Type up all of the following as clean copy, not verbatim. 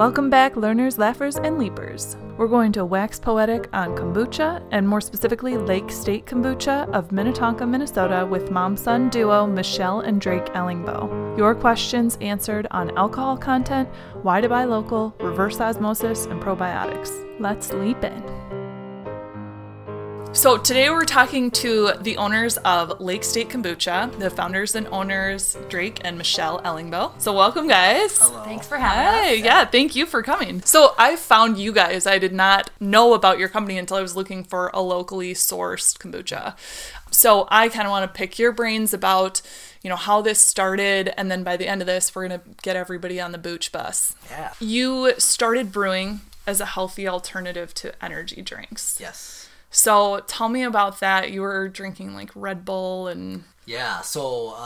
Welcome back, learners, laughers, and leapers. We're going to wax poetic on kombucha, and more specifically Lake State Kombucha of Minnetonka, Minnesota, with mom-son duo Michelle and Drake Ellingboe. Your questions answered on alcohol content, why to buy local, reverse osmosis, and probiotics. Let's leap in. So today we're talking to the owners of Lake State Kombucha, the founders and owners, Drake and Michelle Ellingboe. So welcome, guys. Hello. Thanks for having us. Yeah, thank you for coming. So I found you guys. I did not know about your company until I was looking for a locally sourced kombucha. So I kind of want to pick your brains about, you know, how this started. And then by the end of this, we're going to get everybody on the booch bus. Yeah. You started brewing as a healthy alternative to energy drinks. Yes. So tell me about that. You were drinking like Red Bull and... Yeah. So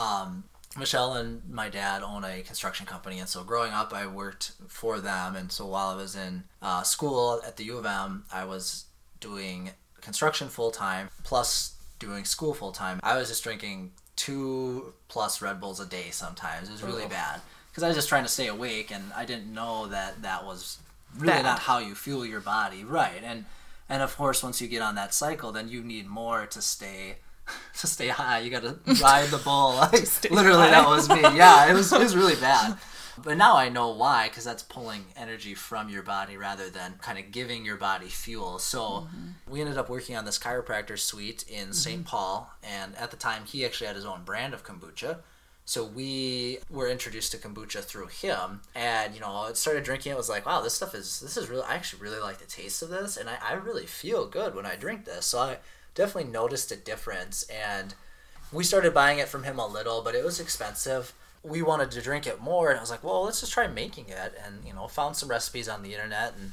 Michelle and my dad own a construction company. And so growing up, I worked for them. And so while I was in school at the U of M, I was doing construction full time plus doing school full time. I was just drinking 2+ Red Bulls a day sometimes. It was really bad because I was just trying to stay awake, and I didn't know that that was really bad. Not how you fuel your body. Right. And of course, once you get on that cycle, then you need more to stay high. You got to ride the bull. Literally, that was me. Yeah, it was really bad. But now I know why, because that's pulling energy from your body rather than kind of giving your body fuel. So we ended up working on this chiropractor suite in St. Paul. And at the time, he actually had his own brand of kombucha. So we were introduced to kombucha through him, and, you know, I started drinking it. Was like, wow, this is really, I actually really like the taste of this, and I really feel good when I drink this. So I definitely noticed a difference, and we started buying it from him a little, but it was expensive. We wanted to drink it more, and I was like, well, let's just try making it, and, you know, found some recipes on the internet, and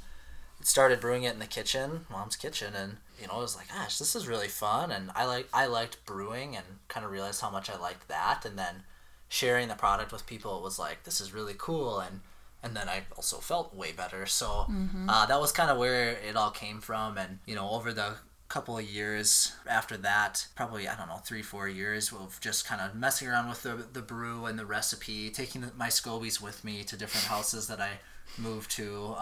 started brewing it in the kitchen, mom's kitchen, and, you know, I was like, gosh, this is really fun, and I liked brewing, and kind of realized how much I liked that, and then sharing the product with people, it was like, this is really cool, and then I also felt way better. So that was kind of where it all came from. And, you know, over the couple of years after that, probably, I don't know, 3-4 years of just kind of messing around with the brew and the recipe, taking my SCOBYs with me to different houses that I moved to.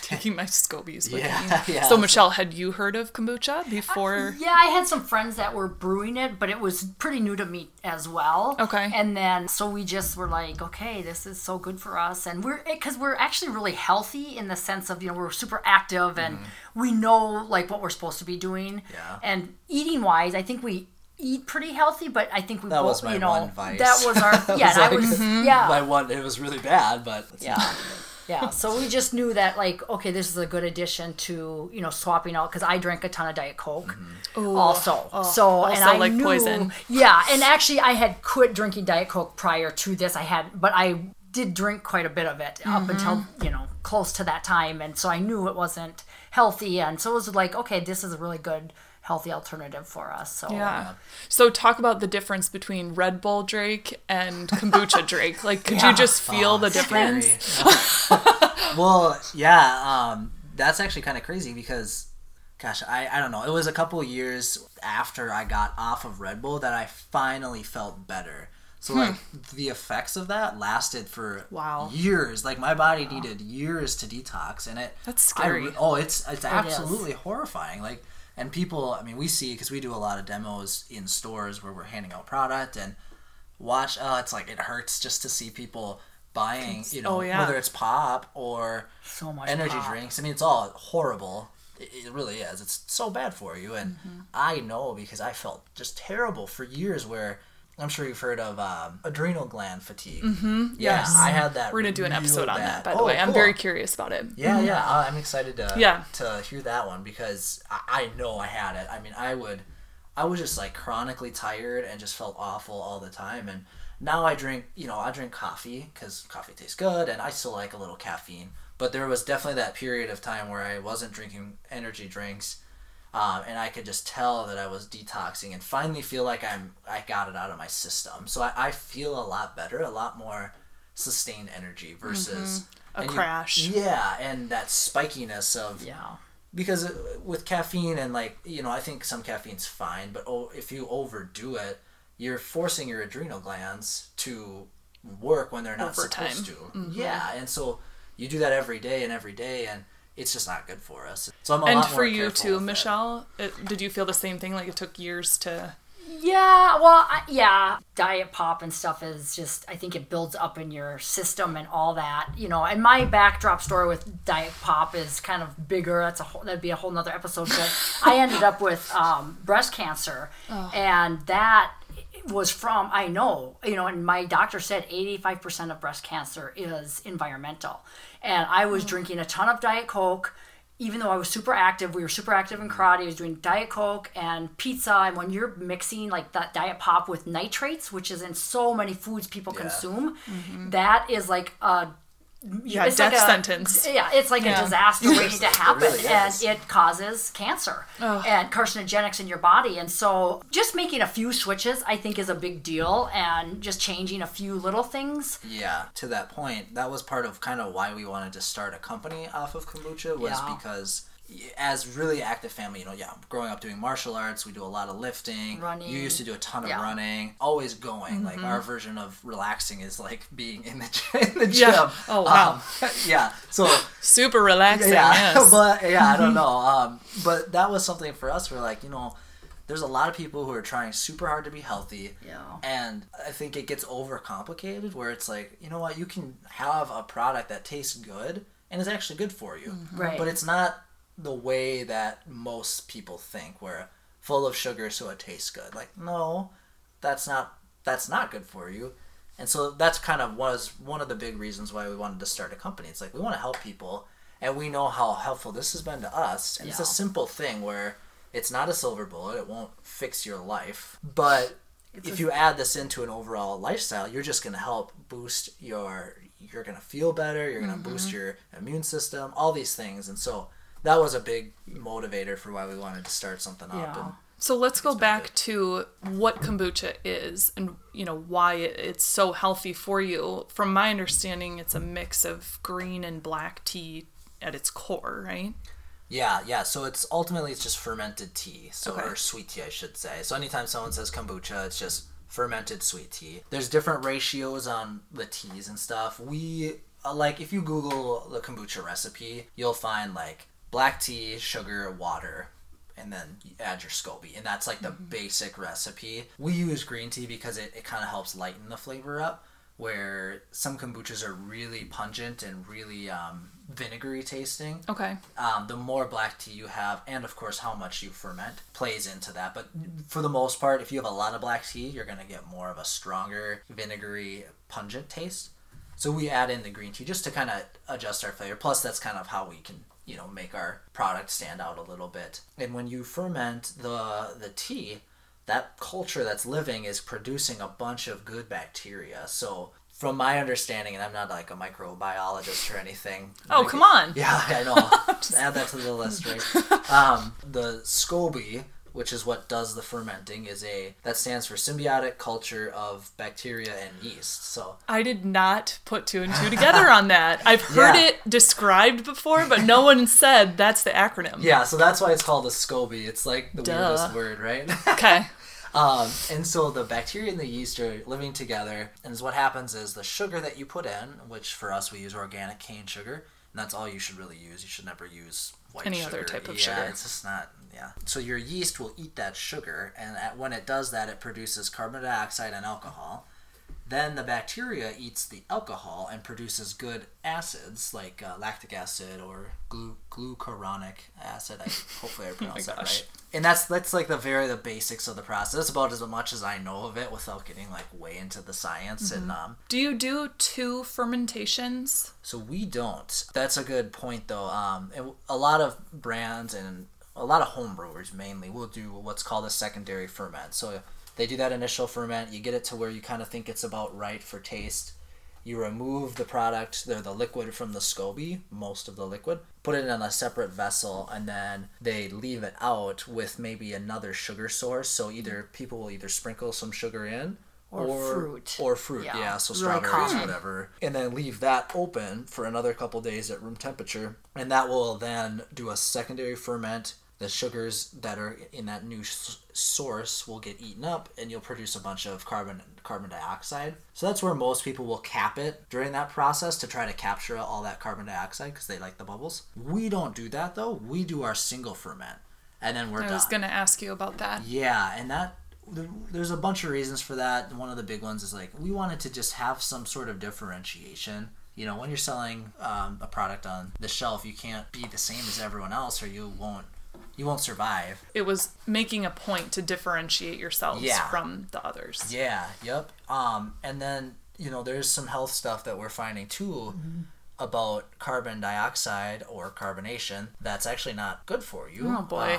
Taking my SCOBYs with me. Yeah. So Michelle, had you heard of kombucha before? Yeah, I had some friends that were brewing it, but it was pretty new to me as well. Okay. And then, so we just were like, okay, this is so good for us. And because we're actually really healthy in the sense of, you know, we're super active and we know like what we're supposed to be doing. Yeah. And eating wise, I think we eat pretty healthy, but I think we that both, was my, you know, one vice. That was our, yeah, that was, like, yeah. My one, it was really bad, but yeah. Yeah, so we just knew that, like, okay, this is a good addition to, you know, swapping out, because I drank a ton of Diet Coke also. Oh, so, also, and I like knew, poison. Yeah, and actually I had quit drinking Diet Coke prior to this. But I did drink quite a bit of it up until, you know, close to that time. And so I knew it wasn't healthy. And so it was like, okay, this is a really good healthy alternative for us. So yeah. So talk about the difference between Red Bull Drake and kombucha Drake. Like, could you just feel the difference? Well, yeah, that's actually kind of crazy because, gosh, I don't know. It was a couple of years after I got off of Red Bull that I finally felt better. So like the effects of that lasted for years. Like my body needed years to detox, and it that's scary. It's absolutely horrifying. Like. And people, I mean, we see, because we do a lot of demos in stores where we're handing out product and watch, it's like, it hurts just to see people buying, you know, whether it's pop or so much energy drinks. I mean, it's all horrible. It really is. It's so bad for you. And I know, because I felt just terrible for years where, I'm sure you've heard of adrenal gland fatigue. Yes. Yeah, I had that. We're going to do an episode on that, by the way. Cool. I'm very curious about it. Yeah, yeah. I'm excited to hear that one because I know I had it. I mean, I was just like chronically tired and just felt awful all the time. And now I drink coffee because coffee tastes good and I still like a little caffeine. But there was definitely that period of time where I wasn't drinking energy drinks. And I could just tell that I was detoxing and finally feel like I got it out of my system. So I feel a lot better, a lot more sustained energy versus a crash. And that spikiness of because with caffeine and like, you know, I think some caffeine's fine, but if you overdo it, you're forcing your adrenal glands to work when they're not supposed to. And so you do that every day, and it's just not good for us. So I'm a lot more careful with it. And for you too, Michelle, did you feel the same thing? Like it took years to... Yeah, well, yeah. Diet pop and stuff is just, I think it builds up in your system and all that, you know. And my backdrop story with diet pop is kind of bigger. That'd be a whole nother episode. But I ended up with breast cancer, and that was from, I know, you know, and my doctor said 85% of breast cancer is environmental. And I was drinking a ton of Diet Coke. Even though I was super active, we were super active in karate, I was doing Diet Coke and pizza. And when you're mixing like that Diet Pop with nitrates, which is in so many foods people consume, that is like a death sentence. Yeah, it's like a disaster waiting to happen. It really is. And it causes cancer and carcinogenics in your body. And so just making a few switches, I think, is a big deal, and just changing a few little things. Yeah, to that point, that was part of kind of why we wanted to start a company off of kombucha, was because as really active family, you know, growing up doing martial arts, we do a lot of lifting, running. You used to do a ton of running, always going. Like our version of relaxing is like being in the gym. Yeah. Oh wow. Yeah. So super relaxing. Yeah. Yes. But yeah, I don't know. But that was something for us. We're like, you know, there's a lot of people who are trying super hard to be healthy. Yeah. And I think it gets overcomplicated where it's like, you know what, you can have a product that tastes good and is actually good for you, right? But it's not the way that most people think, we're full of sugar so it tastes good. Like, no, that's not good for you. And so that's kind of was one of the big reasons why we wanted to start a company. It's like, we want to help people, and we know how helpful this has been to us. And it's a simple thing where it's not a silver bullet, it won't fix your life, but if you add this into an overall lifestyle, you're just going to help boost you're going to feel better, you're going to boost your immune system, all these things. And so that was a big motivator for why we wanted to start something up. Yeah. So let's go back to what kombucha is, and you know why it's so healthy for you. From my understanding, it's a mix of green and black tea at its core, right? Yeah. So it's just fermented tea, or sweet tea, I should say. So anytime someone says kombucha, it's just fermented sweet tea. There's different ratios on the teas and stuff. Like if you Google the kombucha recipe, you'll find like black tea, sugar, water, and then you add your SCOBY. And that's like the basic recipe. We use green tea because it kind of helps lighten the flavor up, where some kombuchas are really pungent and really vinegary tasting. Okay. The more black tea you have, and of course how much you ferment, plays into that. But for the most part, if you have a lot of black tea, you're going to get more of a stronger, vinegary, pungent taste. So we add in the green tea just to kind of adjust our flavor. Plus, that's kind of how we can... you know, make our product stand out a little bit. And when you ferment the tea, that culture that's living is producing a bunch of good bacteria. So from my understanding, and I'm not like a microbiologist or anything. Oh, come on. Yeah, I know. Just add that to the list, right? The SCOBY, which is what does the fermenting, that stands for symbiotic culture of bacteria and yeast. So I did not put two and two together on that. I've heard it described before, but no one said that's the acronym. Yeah, so that's why it's called a SCOBY. It's like the weirdest word, right? Okay. And so the bacteria and the yeast are living together, and what happens is the sugar that you put in, which for us we use organic cane sugar, and that's all you should really use. You should never use white sugar. Any other type of sugar. Yeah, it's just not... Yeah. So your yeast will eat that sugar, and when it does that, it produces carbon dioxide and alcohol. Then the bacteria eats the alcohol and produces good acids like lactic acid or glucuronic acid. Hopefully I pronounced that right. And that's like the basics of the process. That's about as much as I know of it without getting like way into the science. And do you do two fermentations? So we don't. That's a good point though. And a lot of brands and a lot of homebrewers mainly will do what's called a secondary ferment. So they do that initial ferment. You get it to where you kind of think it's about right for taste. You remove the product, the liquid from the SCOBY, most of the liquid, put it in a separate vessel, and then they leave it out with maybe another sugar source. So people will either sprinkle some sugar in or fruit. Yeah. So strawberries, whatever. And then leave that open for another couple days at room temperature. And that will then do a secondary ferment. the sugars that are in that new source will get eaten up, and you'll produce a bunch of carbon dioxide. So that's where most people will cap it during that process to try to capture all that carbon dioxide because they like the bubbles. We don't do that, though. We do our single ferment, and then we're done. I was going to ask you about that. Yeah, and that... there's a bunch of reasons for that. One of the big ones is like we wanted to just have some sort of differentiation. You know, when you're selling a product on the shelf, you can't be the same as everyone else or you won't survive. It was making a point to differentiate yourselves from the others. Yeah, yep. And then, you know, there's some health stuff that we're finding too about carbon dioxide or carbonation that's actually not good for you. Oh, boy.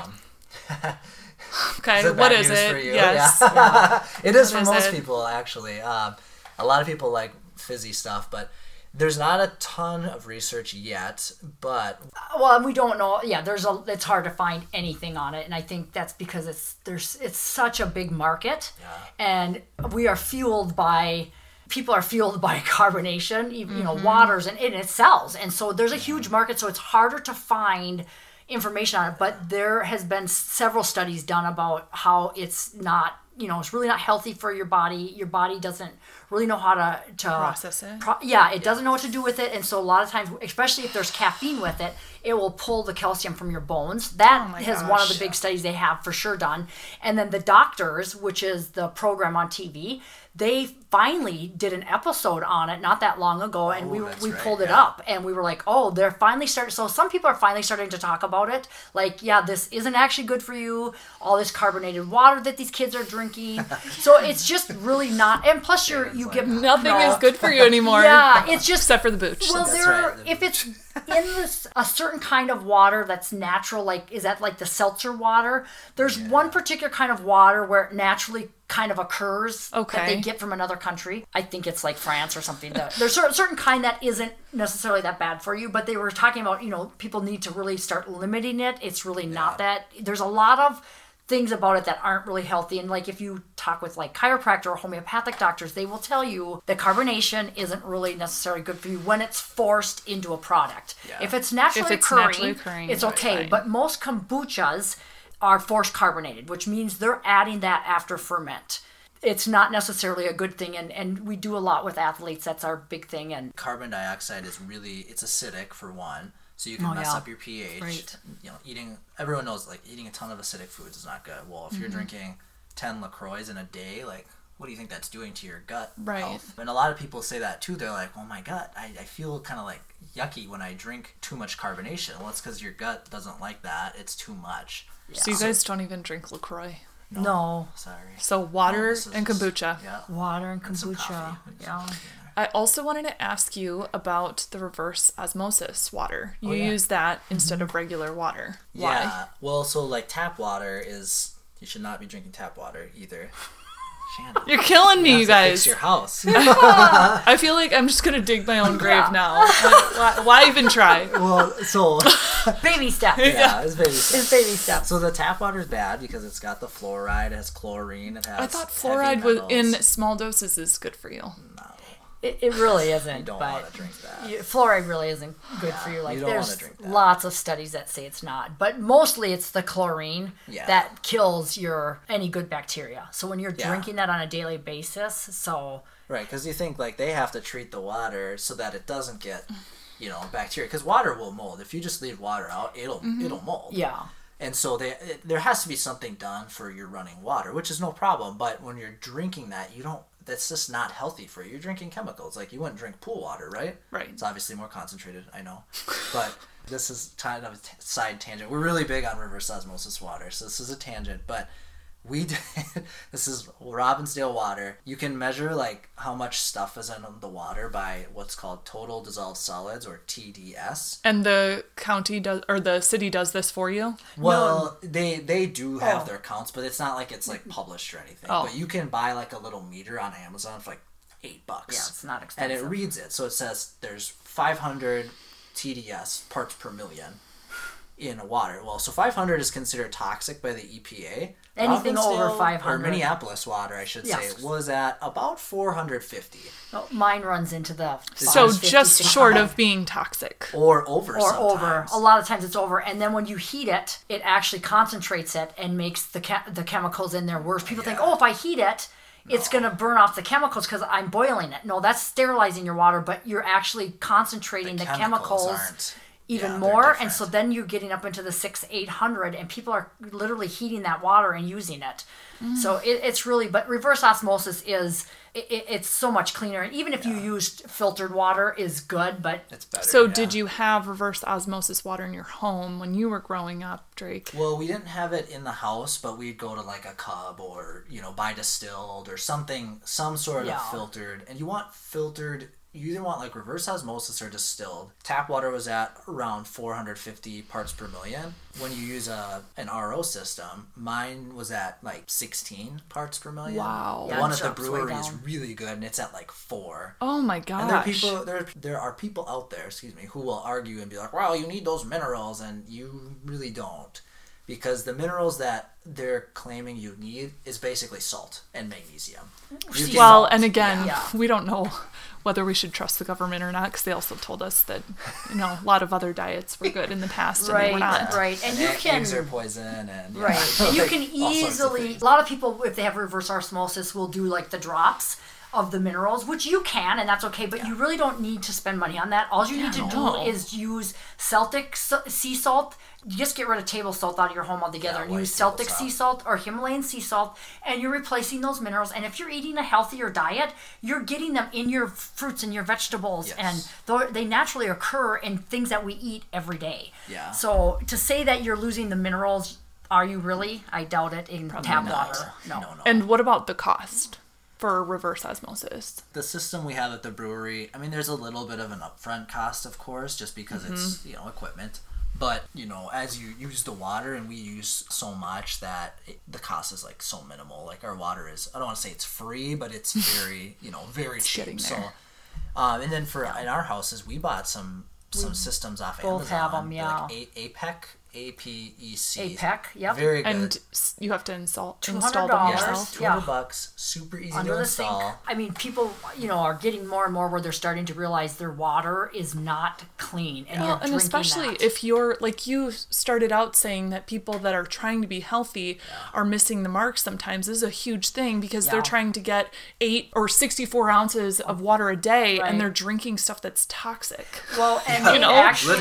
Okay, what is it? For you? Yes. Yeah. It is for most people, actually. A lot of people like fizzy stuff, but there's not a ton of research yet. But well, we don't know. Yeah, it's hard to find anything on it, and I think that's because it's such a big market, and we are fueled by. People are fueled by carbonation, you know, waters, and it sells, and so there's a huge market. So it's harder to find information on it, but there has been several studies done about how it's not, you know, it's really not healthy for your body. Your body doesn't really know how to process it. It doesn't know what to do with it. And so a lot of times, especially if there's caffeine with it, it will pull the calcium from your bones. One of the big studies they have for sure done. And then the Doctors, which is the program on TV, they finally did an episode on it not that long ago, and we pulled it up, and we were like, oh, they're finally starting. So some people are finally starting to talk about it. Like, yeah, this isn't actually good for you. All this carbonated water that these kids are drinking. So it's just really not. And plus, nothing is good for you anymore. Yeah, it's just except for the booch. Well, if it's in this a certain kind of water that's natural, like is that like the seltzer water? There's one particular kind of water where it naturally kind of occurs that they get from another country. I think it's like France or something. There's a certain kind that isn't necessarily that bad for you, but they were talking about, you know, people need to really start limiting it. It's really not that. There's a lot of things about it that aren't really healthy. And like if you talk with like chiropractor or homeopathic doctors, they will tell you that carbonation isn't really necessarily good for you when it's forced into a product. Yeah. If it's naturally occurring, it's okay. Fine. But most kombuchas are forced carbonated, which means they're adding that after ferment. It's not necessarily a good thing, and we do a lot with athletes. That's our big thing. And carbon dioxide is really, it's acidic for one, so you can mess up your pH. Right. You know, everyone knows like eating a ton of acidic foods is not good. Well, if you're drinking 10 LaCroix in a day, like what do you think that's doing to your gut health? And a lot of people say that too. They're like, oh my God, I feel kind of like yucky when I drink too much carbonation. Well, it's because your gut doesn't like that. It's too much. Yeah. So you guys don't even drink LaCroix? No. Sorry. So water and kombucha. Yeah. Water and kombucha. Yeah. I also wanted to ask you about the reverse osmosis water. You use that instead of regular water. Why? Yeah. Well, so like tap water is, you should not be drinking tap water either. Shannon. You're killing me, you guys. It's your house. I feel like I'm just going to dig my own grave now. Why even try? Well, so... baby steps. Yeah, it's baby steps. So the tap water is bad because it's got the fluoride, it has chlorine, it has... I thought fluoride was in small doses is good for you. No. It really isn't. You don't want to drink that. Fluoride really isn't good for you. Like, you don't want to drink that. There's lots of studies that say it's not. But mostly it's the chlorine that kills any good bacteria. So when you're drinking that on a daily basis, so... Right, because you think, like, they have to treat the water so that it doesn't get, you know, bacteria. Because water will mold. If you just leave water out, it'll mold. Yeah. And so there has to be something done for your running water, which is no problem. But when you're drinking that, you don't... that's just not healthy for you. You're drinking chemicals. Like, you wouldn't drink pool water, right? Right. It's obviously more concentrated, I know. But this is kind of a side tangent. We're really big on reverse osmosis water, so this is a tangent. But this is Robbinsdale water. You can measure, like, how much stuff is in the water by what's called total dissolved solids, or TDS. And the county does, or the city does this for you? Well, no. They do have their counts, but it's not like it's, like, published or anything. Oh. But you can buy, like, a little meter on Amazon for, like, $8. Yeah, it's not expensive. And it reads it. So it says there's 500 TDS, parts per million. in water. Well, so 500 is considered toxic by the EPA. Anything over 500. Or Minneapolis water, I should say, was at about 450. No, mine runs into the 550, so just 600. Short of being toxic. Or over sometimes. A lot of times it's over. And then when you heat it, it actually concentrates it and makes the chemicals in there worse. People think, oh, if I heat it, it's going to burn off the chemicals because I'm boiling it. No, that's sterilizing your water, but you're actually concentrating the chemicals even more. And so then you're getting up into the 600-800 and people are literally heating that water and using it. Mm. So it's really, but reverse osmosis is, it's so much cleaner. And even if you used filtered water is good, but it's better. So did you have reverse osmosis water in your home when you were growing up, Drake? Well, we didn't have it in the house, but we'd go to like a Cub or, buy distilled or something, some sort of filtered. And you either want like reverse osmosis or distilled. Tap water was at around 450 parts per million. When you use an RO system, mine was at like 16 parts per million. Wow. The one at the brewery is really good and it's at like 4. Oh my gosh. And there are people out there, who will argue and be like, wow, you need those minerals, and you really don't. Because the minerals that they're claiming you need is basically salt and magnesium. Well, and again, we don't know whether we should trust the government or not, because they also told us that a lot of other diets were good in the past, and they were not. Right, and you can eggs are poison, and and you can easily. A lot of people, if they have reverse osmosis, will do like the drops of the minerals, which you can, and that's okay, but you really don't need to spend money on that. All you need to do is use Celtic sea salt. You just get rid of table salt out of your home altogether and use Celtic sea salt or Himalayan sea salt, and you're replacing those minerals. And if you're eating a healthier diet, you're getting them in your fruits and your vegetables, and they naturally occur in things that we eat every day. Yeah. So to say that you're losing the minerals, are you really? I doubt it. In tap water. No. And what about the cost for reverse osmosis? The system we have at the brewery, there's a little bit of an upfront cost, of course, just because it's, equipment. But, as you use the water, and we use so much that the cost is like so minimal. Like our water is, I don't want to say it's free, but it's very, very cheap. So, and then in our houses, we bought some systems off Amazon. Both have them, like APEC. APEC. APEC, yep. Very good. And you have to install them yourself. $200, $200, super easy to install. Sink. People, are getting more and more where they're starting to realize their water is not clean. And you're drinking especially that. If you're, like you started out saying that people that are trying to be healthy are missing the mark sometimes. This is a huge thing because they're trying to get 8 or 64 ounces of water a day, and they're drinking stuff that's toxic. Well, and actually,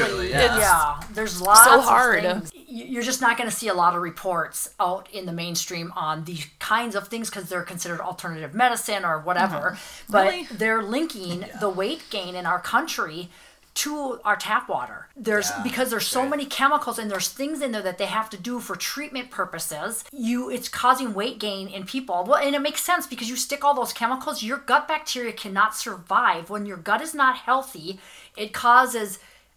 there's lots so hard. You're just not going to see a lot of reports out in the mainstream on these kinds of things because they're considered alternative medicine or whatever. Mm-hmm. But they're linking the weight gain in our country to our tap water. Because there's so many chemicals and there's things in there that they have to do for treatment purposes. It's causing weight gain in people. Well, and it makes sense because you stick all those chemicals, your gut bacteria cannot survive. When your gut is not healthy, it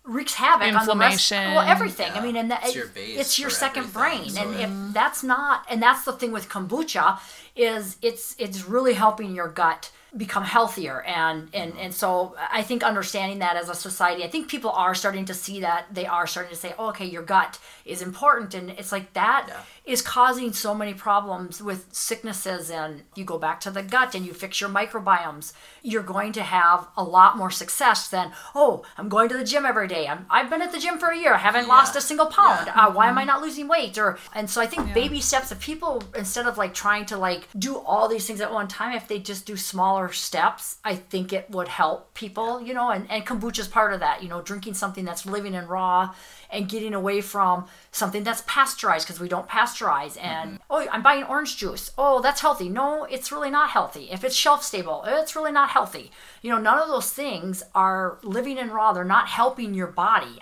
wreaks havoc on the rest, everything. Yeah. It's your second brain, so and if that's not, and that's the thing with kombucha, is it's really helping your gut become healthier, and so I think understanding that as a society, I think people are starting to see that. They are starting to say, oh, okay, your gut is important, and it's like that is causing so many problems with sicknesses, and you go back to the gut and you fix your microbiomes, you're going to have a lot more success than, oh, I'm going to the gym every day, I've been at the gym for a year, I haven't lost a single pound, why am I not losing weight? And so I think baby steps of people, instead of like trying to like do all these things at one time, if they just do smaller steps, I think it would help people, and kombucha is part of that, drinking something that's living and raw and getting away from something that's pasteurized, because we don't pasteurize, and I'm buying orange juice, oh, that's healthy. No, it's really not healthy. If it's shelf stable, it's really not healthy. None of those things are living and raw. They're not helping your body.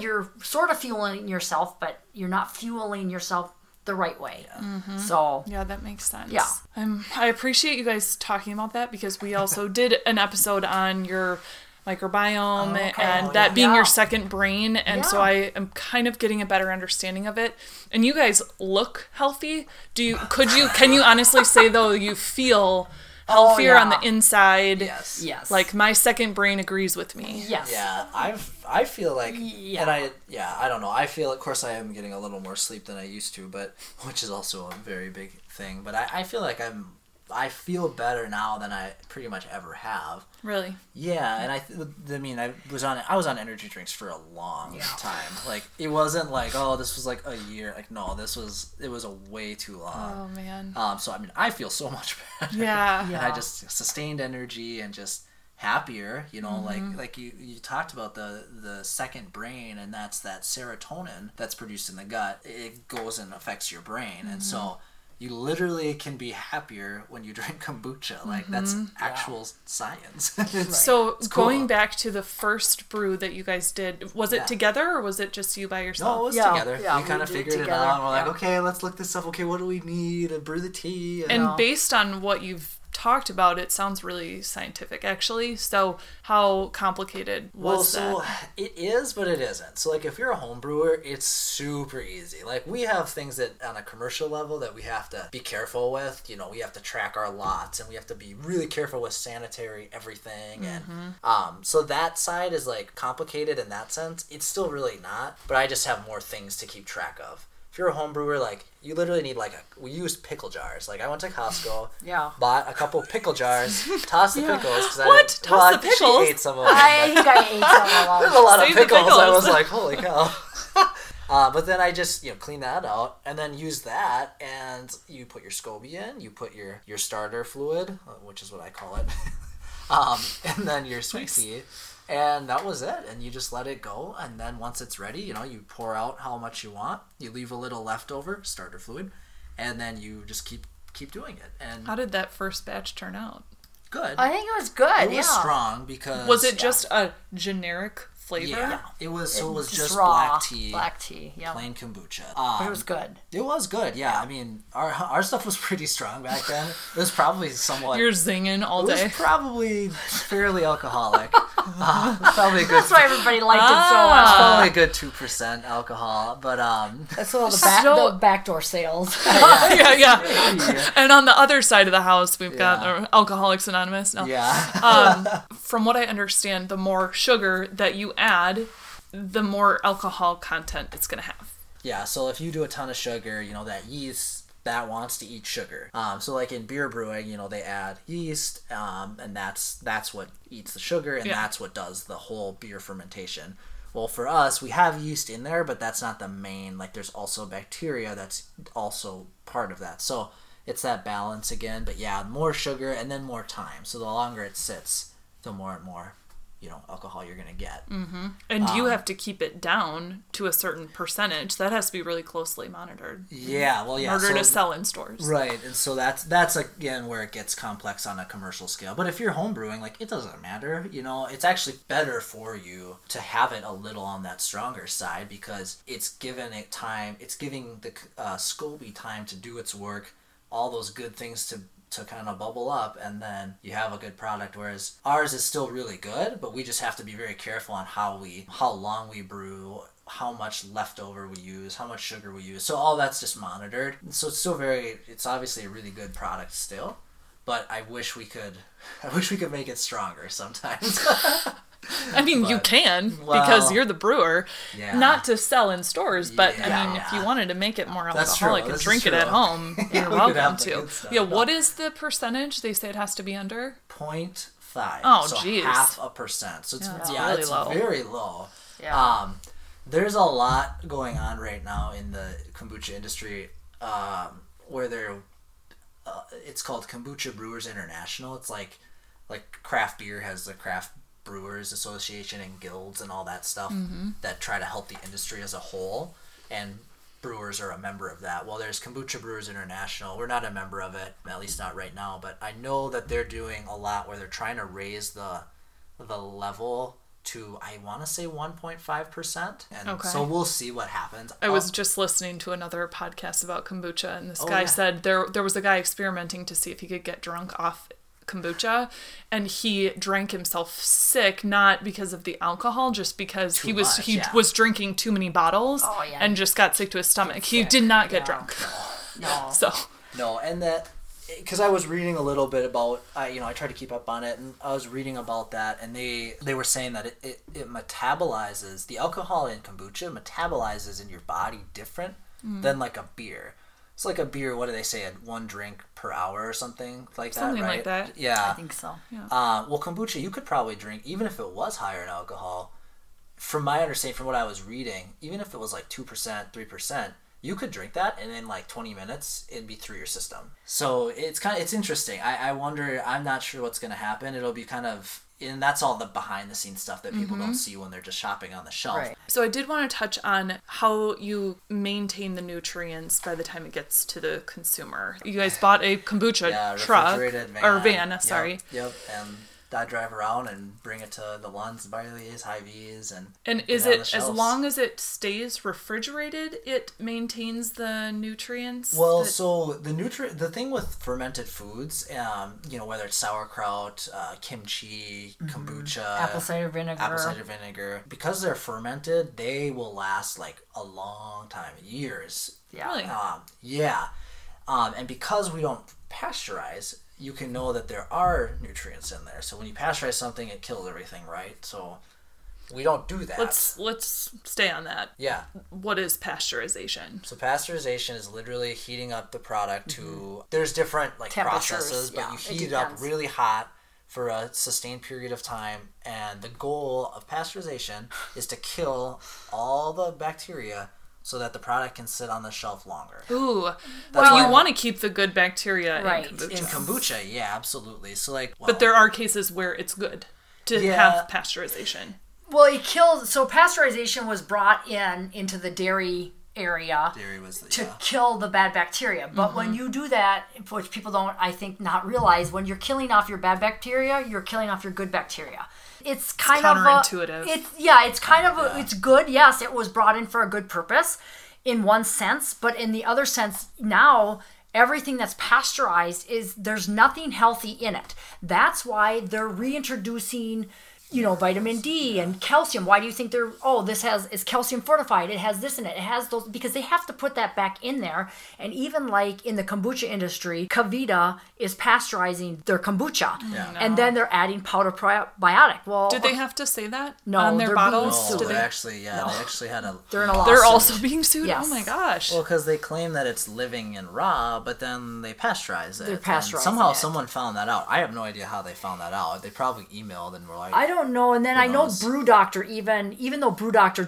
You're sort of fueling yourself, but you're not fueling yourself the right way. Mm-hmm. So that makes sense. Yeah. I appreciate you guys talking about that, because we also did an episode on your microbiome and that being your second brain. And so I am kind of getting a better understanding of it. And you guys look healthy. Can you honestly say though you feel healthier on the inside. Yes. Yes. Like, my second brain agrees with me. Yes. Yeah. I feel like, and I don't know. I feel, of course, I am getting a little more sleep than I used to, but, which is also a very big thing, but I feel like I feel better now than I pretty much ever have. Really? Yeah, and I mean, I was on energy drinks for a long time. Like, it wasn't like, oh, this was like a year. Like, no, it was a way too long. Oh man. So I mean, I feel so much better. Yeah. And I just sustained energy and just happier. You know, mm-hmm. like you talked about the second brain, and that's that serotonin that's produced in the gut. It goes and affects your brain, mm-hmm. and so. You literally can be happier when you drink kombucha. Like, mm-hmm. that's actual science. So it's going back to the first brew that you guys did, was it together or was it just you by yourself? No, it was together. Yeah, we kind of figured it out. We're like, okay, let's look this up. Okay, what do we need? And brew the tea. And based on what you've talked about, it sounds really scientific, actually. So how complicated was that? It is, but it isn't. So, like, if you're a home brewer, it's super easy. Like, we have things that on a commercial level that we have to be careful with. You know, we have to track our lots and we have to be really careful with sanitary everything, mm-hmm. and so that side is like complicated in that sense. It's still really not, but I just have more things to keep track of. If you're a home brewer, like, you literally need we used pickle jars. Like, I went to Costco, bought a couple pickle jars, tossed the pickles. I ate some of them. I ate some of them. There's a lot of pickles. I was like, holy cow. But then I just, clean that out and then use that, and you put your SCOBY in, you put your starter fluid, which is what I call it, and then your sweet pea. And that was it, and you just let it go, and then once it's ready, you pour out how much you want, you leave a little leftover starter fluid, and then you just keep doing it. And how did that first batch turn out? Good. I think it was good. It was strong because was it just a generic flavor? Yeah. It was just raw black tea, plain kombucha. But it was good. It was good. Yeah. I mean, our stuff was pretty strong back then. It was probably somewhat. You're zinging all day. It was probably fairly alcoholic. That's why everybody liked it so much. It's probably a good 2% alcohol, but that's all the backdoor sales. Yeah. And on the other side of the house, we've got Alcoholics Anonymous. No. Yeah. From what I understand, the more sugar that you add, the more alcohol content it's going to have. Yeah. So if you do a ton of sugar, that yeast that wants to eat sugar. So like in beer brewing, they add yeast, and that's what eats the sugar, and that's what does the whole beer fermentation. Well, for us, we have yeast in there, but that's not the main, like there's also bacteria that's also part of that. So it's that balance again, but more sugar and then more time. So the longer it sits, the more and more alcohol you're going to get. Mm-hmm. And you have to keep it down to a certain percentage. That has to be really closely monitored. Yeah, well, yeah. In order to sell in stores. Right, and so that's again, where it gets complex on a commercial scale. But if you're home brewing, like, it doesn't matter. It's actually better for you to have it a little on that stronger side because it's giving the SCOBY time to do its work, all those good things to kind of bubble up, and then you have a good product, whereas ours is still really good, but we just have to be very careful on how long we brew, how much leftover we use, how much sugar we use. So all that's just monitored. So it's obviously a really good product still, but I wish we could make it stronger sometimes. I mean, you can, because you're the brewer, not to sell in stores, but I mean, if you wanted to make it more alcoholic and drink it at home, you're welcome to. Yeah, what is the percentage they say it has to be under? 0.5. Oh, so geez. 0.5%. So it's, really it's low. Very low. Yeah. There's a lot going on right now in the kombucha industry where it's called Kombucha Brewers International. It's like craft beer has the craft Brewers Association and guilds and all that stuff mm-hmm. that try to help the industry as a whole, and brewers are a member of that. Well, there's Kombucha Brewers International. We're not a member of it, at least not right now, but I know that they're doing a lot where they're trying to raise the level to, I want to say 1.5%. And so we'll see what happens. I was just listening to another podcast about kombucha, and this guy said there was a guy experimenting to see if he could get drunk off kombucha, and he drank himself sick, not because of the alcohol, just because he was drinking too many bottles and just got sick to his stomach. He did not get drunk. No. So no, and that because I was reading a little bit about, I tried to keep up on it, and I was reading about that, and they were saying that it metabolizes, the alcohol in kombucha metabolizes in your body different than like a beer. It's like a beer, what do they say, one drink per hour or something like that, right? Something like that. Yeah. I think so, yeah. Well, kombucha, you could probably drink, even if it was higher in alcohol, from my understanding, from what I was reading, even if it was like 2%, 3%, you could drink that, and in like 20 minutes, it'd be through your system. So it's interesting. I wonder, I'm not sure what's going to happen. It'll be kind of, and that's all the behind-the-scenes stuff that people don't see when they're just shopping on the shelf. Right. So I did want to touch on how you maintain the nutrients by the time it gets to the consumer. You guys bought a kombucha truck or van, sorry. Yep. And I drive around and bring it to the Lunds, Barley's, Hy-Vee's, and is it as long as it stays refrigerated, it maintains the nutrients? Well, the thing with fermented foods, whether it's sauerkraut, kimchi, kombucha, apple cider vinegar, because they're fermented, they will last like a long time, years. Yeah. Really? And because we don't pasteurize, you can know that there are nutrients in there. So when you pasteurize something, it kills everything, right? So we don't do that. Let's stay on that. Yeah. What is pasteurization? So pasteurization is literally heating up the product to... There's different like processes, but you heat it up really hot for a sustained period of time. And the goal of pasteurization is to kill all the bacteria so that the product can sit on the shelf longer. Ooh. Well, you want to keep the good bacteria in kombucha. In kombucha, yeah, absolutely. So but there are cases where it's good to have pasteurization. Well, it kills... So pasteurization was brought into the dairy area to kill the bad bacteria. But when you do that, which people don't, I think, not realize, when you're killing off your bad bacteria, you're killing off your good bacteria. It's kind of counterintuitive. It's good. Yes, it was brought in for a good purpose in one sense, but in the other sense, now everything that's pasteurized there's nothing healthy in it. That's why they're reintroducing vitamin D and calcium. Why do you think it's calcium fortified, it has this in it, it has those, because they have to put that back in there. And even like in the kombucha industry, Kavita is pasteurizing their kombucha. And then they're adding powder probiotic. Well, did they have to say that on their bottles? No, they actually had a... They're in a lawsuit. They're also being sued? Yes. Oh my gosh. Well, because they claim that it's living and raw, but then they pasteurize it. They're pasteurizing it. Someone found that out. I have no idea how they found that out. They probably emailed and were like... I don't know. And then I know Brew Doctor, even though Brew Doctor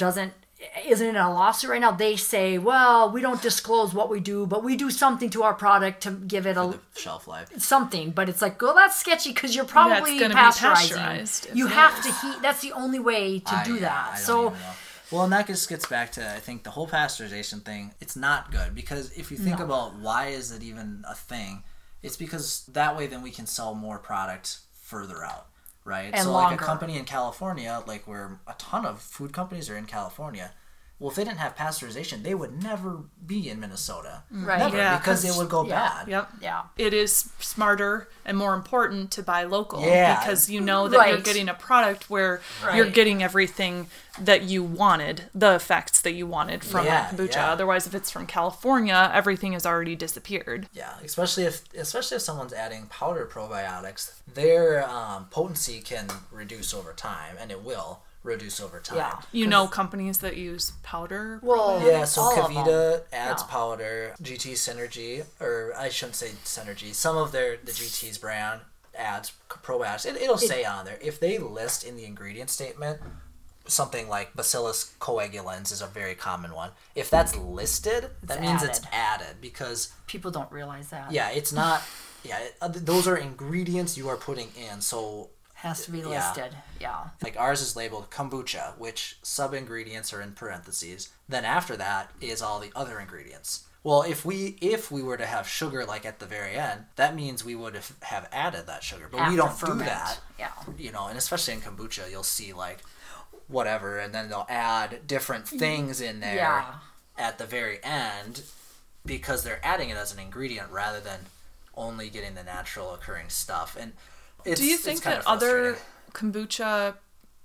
isn't in a lawsuit right now, they say, well, we don't disclose what we do, but we do something to our product to give it a shelf life. Something, but it's like, well, that's sketchy because you're probably pasteurizing. You have to heat. That's the only way to do that. Well, and that just gets back to, I think, the whole pasteurization thing. It's not good because if you think about why is it even a thing, it's because that way then we can sell more product further out. Right. And so longer. Like a company in California, like where a ton of food companies are in California. Well, if they didn't have pasteurization, they would never be in Minnesota. Right. Never, because they would go bad. Yep. Yeah. It is smarter and more important to buy local because you know that you're getting a product where you're getting everything that you wanted, the effects that you wanted from kombucha. Yeah. Otherwise, if it's from California, everything has already disappeared. Yeah, especially if someone's adding powder probiotics, their potency can reduce over time, and it will reduce over time. Yeah. You know companies that use powder? Well, yeah, so Kavita adds powder, GT Synergy, or I shouldn't say Synergy, some of the GT's brand adds probiotics. It'll say on there, if they list in the ingredient statement, something like Bacillus coagulans is a very common one. If that's listed, that means it's added because... People don't realize that. Yeah, it's not... Yeah, those are ingredients you are putting in, so... Has to be listed. Yeah. Like ours is labeled kombucha, which sub-ingredients are in parentheses. Then after that is all the other ingredients. Well, if we were to have sugar like at the very end, that means we would have added that sugar. But we don't do that. Yeah. And especially in kombucha, you'll see like whatever, and then they'll add different things in there at the very end because they're adding it as an ingredient rather than only getting the natural occurring stuff. And do you think that other kombucha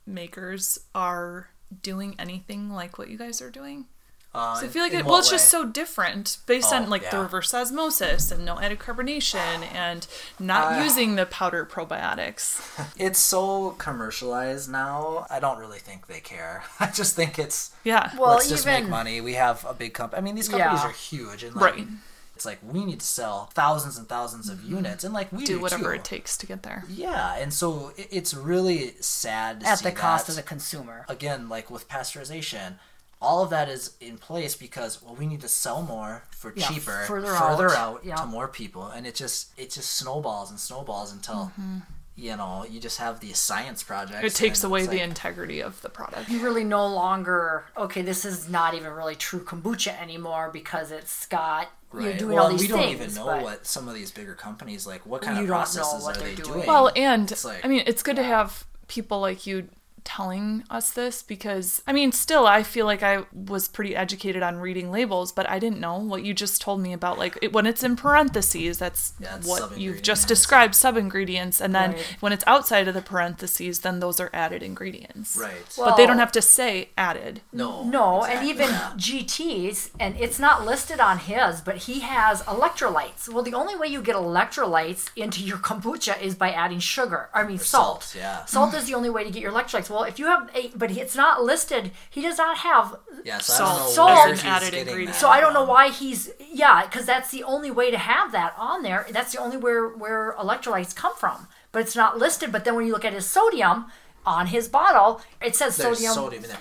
makers are doing anything like what you guys are doing? So I feel like it's just so different based on the reverse osmosis and no added carbonation and not using the powder probiotics. It's so commercialized now. I don't really think they care. I just think it's let's just make money. We have a big company. I mean, these companies are huge, and right. It's like we need to sell thousands and thousands of units, and like we do whatever it takes to get there. Yeah, and so it's really sad to see at the cost of the consumer. Again, like with pasteurization, all of that is in place because we need to sell more for cheaper, further out to more people, and it just snowballs and snowballs until. Mm-hmm. You just have these science projects. It takes away the integrity of the product. You really no longer, this is not even really true kombucha anymore because it's got, you're doing all these things. We don't even know what some of these bigger companies, what kind of processes are they doing. Well, and it's good to have people like you telling us this because, still I feel like I was pretty educated on reading labels, but I didn't know what you just told me about, when it's in parentheses, that's what you've just described, sub-ingredients, and then when it's outside of the parentheses, then those are added ingredients. Right. Well, but they don't have to say added. No, exactly. And even GTs, and it's not listed on his, but he has electrolytes. Well, the only way you get electrolytes into your kombucha is by adding sugar. Salt. Yeah. Salt is the only way to get your electrolytes. Well, if you have but it's not listed. He does not have salt as an added ingredient. So I don't know why he's because that's the only way to have that on there. That's the only where electrolytes come from. But it's not listed. But then when you look at his sodium on his bottle, it says sodium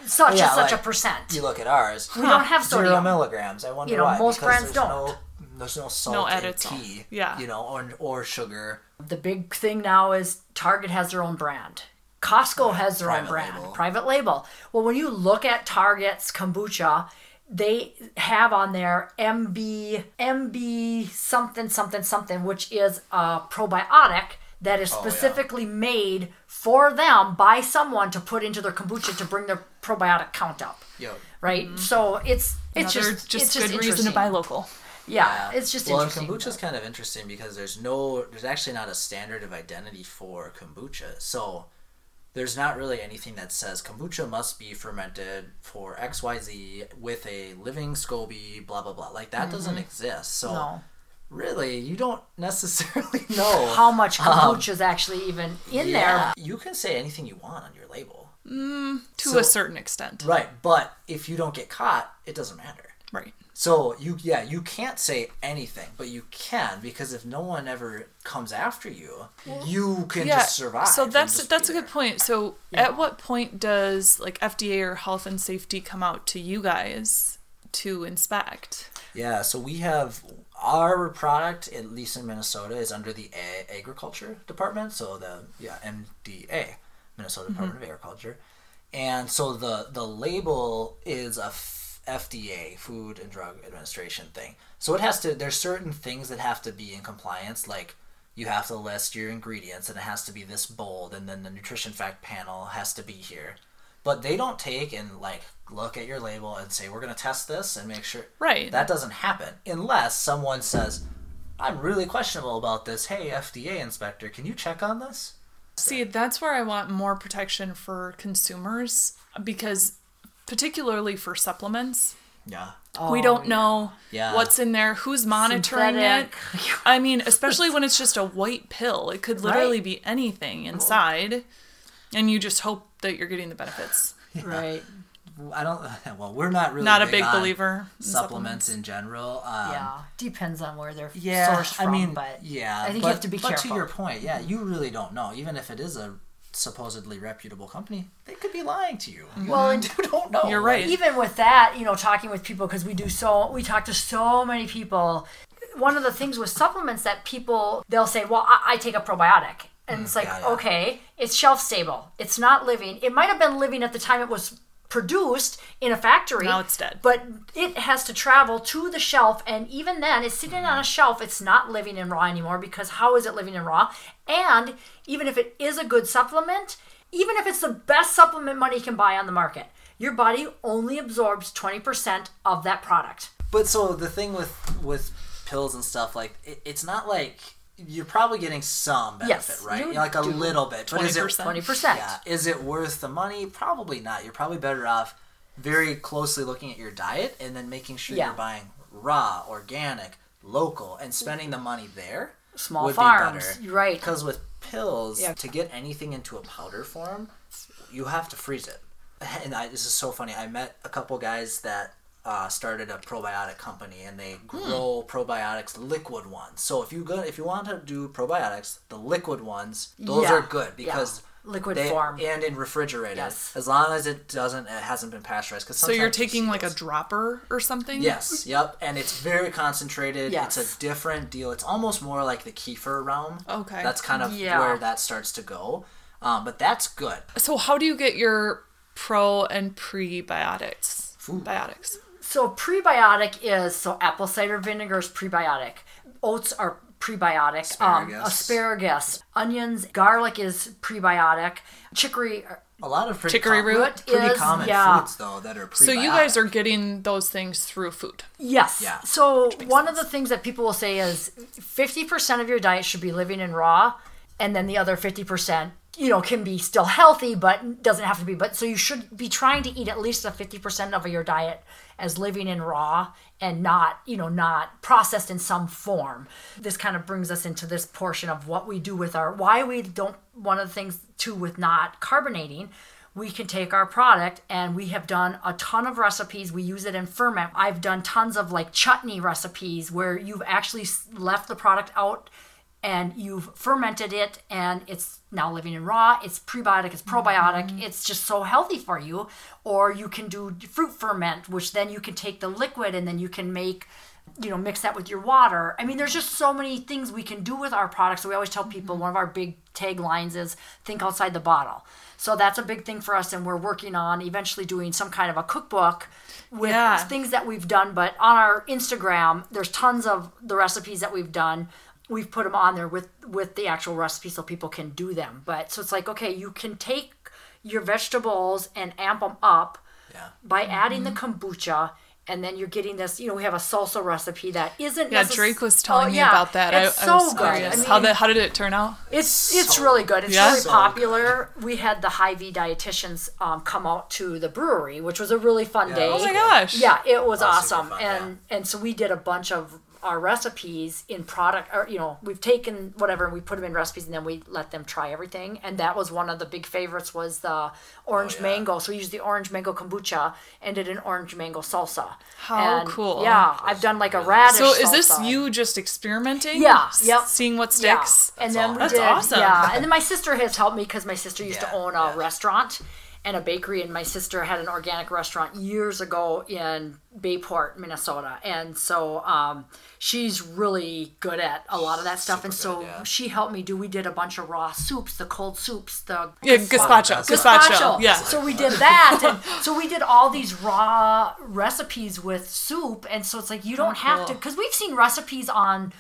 such and such a percent. You look at ours. We don't have sodium. 0 milligrams. I wonder why. Most brands don't. There's no salt in tea. Yeah. Or sugar. The big thing now is Target has their own brand. Costco has their own brand, private label. Well, when you look at Target's kombucha, they have on there MB something, which is a probiotic that is specifically made for them by someone to put into their kombucha to bring their probiotic count up. Yep. Right? Mm-hmm. So it's just good reason to buy local. Yeah, it's just interesting. Well, kombucha's kind of interesting because there's actually not a standard of identity for kombucha. So there's not really anything that says kombucha must be fermented for XYZ with a living SCOBY, blah, blah, blah. That doesn't exist. So really, you don't necessarily know how much kombucha is actually even in there. You can say anything you want on your label. To a certain extent. Right. But if you don't get caught, it doesn't matter. Right. So you can't say anything, but you can, because if no one ever comes after you, you can just survive. So that's a good point. So at what point does FDA or health and safety come out to you guys to inspect? Yeah, so we have our product, at least in Minnesota, is under the agriculture department, so the MDA, Minnesota Department of Agriculture. And so the label is a FDA, Food and Drug Administration thing. So there's certain things that have to be in compliance, like you have to list your ingredients and it has to be this bold, and then the nutrition fact panel has to be here. But they don't take and look at your label and say, we're going to test this and make sure. Right. That doesn't happen unless someone says, I'm really questionable about this. Hey, FDA inspector, can you check on this? See, that's where I want more protection for consumers, because particularly for supplements. Yeah. We don't know what's in there, who's monitoring it. Especially when it's just a white pill. It could literally be anything inside, and you just hope that you're getting the benefits. Yeah. Right. We're not really not a big believer in supplements in general. Depends on where they're sourced from, I think you have to be careful. But to your point, you really don't know. Even if it is a supposedly reputable company, they could be lying to you. And you don't know. You're right. Even with that, talking with people, because we talk to so many people. One of the things with supplements that people, they'll say, well, I take a probiotic. And it's okay, it's shelf stable. It's not living. It might have been living at the time it was produced in a factory. Now it's dead. But it has to travel to the shelf, and even then it's sitting on a shelf. It's not living in raw anymore, because how is it living in raw? And even if it is a good supplement, even if it's the best supplement money can buy on the market, your body only absorbs 20% of that product. But so the thing with pills and stuff, it's not like you're probably getting some benefit, right? A little bit. 20%. Is it worth the money? Probably not. You're probably better off very closely looking at your diet and then making sure you're buying raw, organic, local, and spending the money there. Small farms, right? Because with pills, to get anything into a powder form, you have to freeze it. And this is so funny. I met a couple guys that started a probiotic company, and they grow probiotics, liquid ones. So if you want to do probiotics, the liquid ones, those are good because. Liquid form and in refrigerated, as long as it hasn't been pasteurized. Cause so you're taking like a dropper or something. Yes, yep, and it's very concentrated. Yes. It's a different deal. It's almost more like the kefir realm. Okay, that's kind of where that starts to go, but that's good. So how do you get your pro and prebiotics? Food. Biotics. So prebiotic is apple cider vinegar is prebiotic. Oats are prebiotic. Asparagus, onions, garlic is prebiotic. Chicory. A lot of chicory root. Pretty common foods though that are prebiotic. So you guys are getting those things through food. Yes. Yeah. So one of the things that people will say is 50% of your diet should be living in raw, and then the other 50%, can be still healthy, but doesn't have to be. But so you should be trying to eat at least the 50% of your diet as living in raw and not processed in some form. This kind of brings us into this portion of what we do with why we don't, one of the things too with not carbonating, we can take our product and we have done a ton of recipes. We use it in ferment. I've done tons of like chutney recipes where you've actually left the product out and you've fermented it and it's now living in raw. It's prebiotic, it's probiotic. Mm-hmm. It's just so healthy for you. Or you can do fruit ferment, which then you can take the liquid and then you can make, mix that with your water. I mean, there's just so many things we can do with our products. So we always tell people one of our big taglines is think outside the bottle. So that's a big thing for us. And we're working on eventually doing some kind of a cookbook with things that we've done. But on our Instagram, there's tons of the recipes that we've done. We've put them on there with the actual recipe so people can do them. But so it's like, okay, you can take your vegetables and amp them up by adding the kombucha. And then you're getting this, we have a salsa recipe that isn't... Yeah, Drake was telling me about that. It's so good. I mean, how did it turn out? It's so really good. It's really popular. Good. We had the Hy-Vee dietitians come out to the brewery, which was a really fun day. Oh my gosh. Yeah, it was awesome. Fun, and so we did a bunch of our recipes in product, or we've taken whatever and we put them in recipes and then we let them try everything. And that was one of the big favorites was the orange mango. So we used the orange mango kombucha and did an orange mango salsa. How cool. Yeah. I've done like a radish salsa. So is this you just experimenting? Yeah. Yep. Seeing what sticks? Yeah. And then awesome. Yeah. And then my sister has helped me because my sister used to own a restaurant and a bakery, and my sister had an organic restaurant years ago in Bayport, Minnesota. And so she's really good at a lot of that stuff. And so she helped me we did a bunch of raw soups, the cold soups, the... Yeah, gazpacho. Yeah. So we did that. And so we did all these raw recipes with soup. And so it's like, you don't have to, because we've seen recipes on,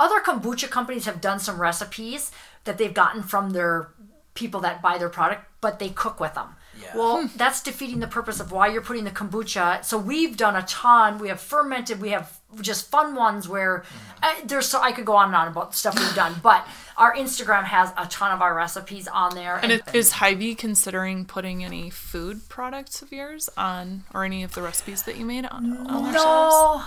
other kombucha companies have done some recipes that they've gotten from their people that buy their product, but they cook with them. Yeah. Well, that's defeating the purpose of why you're putting the kombucha. So we've done a ton. We have fermented. We have just fun ones where I could go on and on about the stuff we've done. But our Instagram has a ton of our recipes on there. And is Hy-Vee considering putting any food products of yours on, or any of the recipes that you made on their shelves?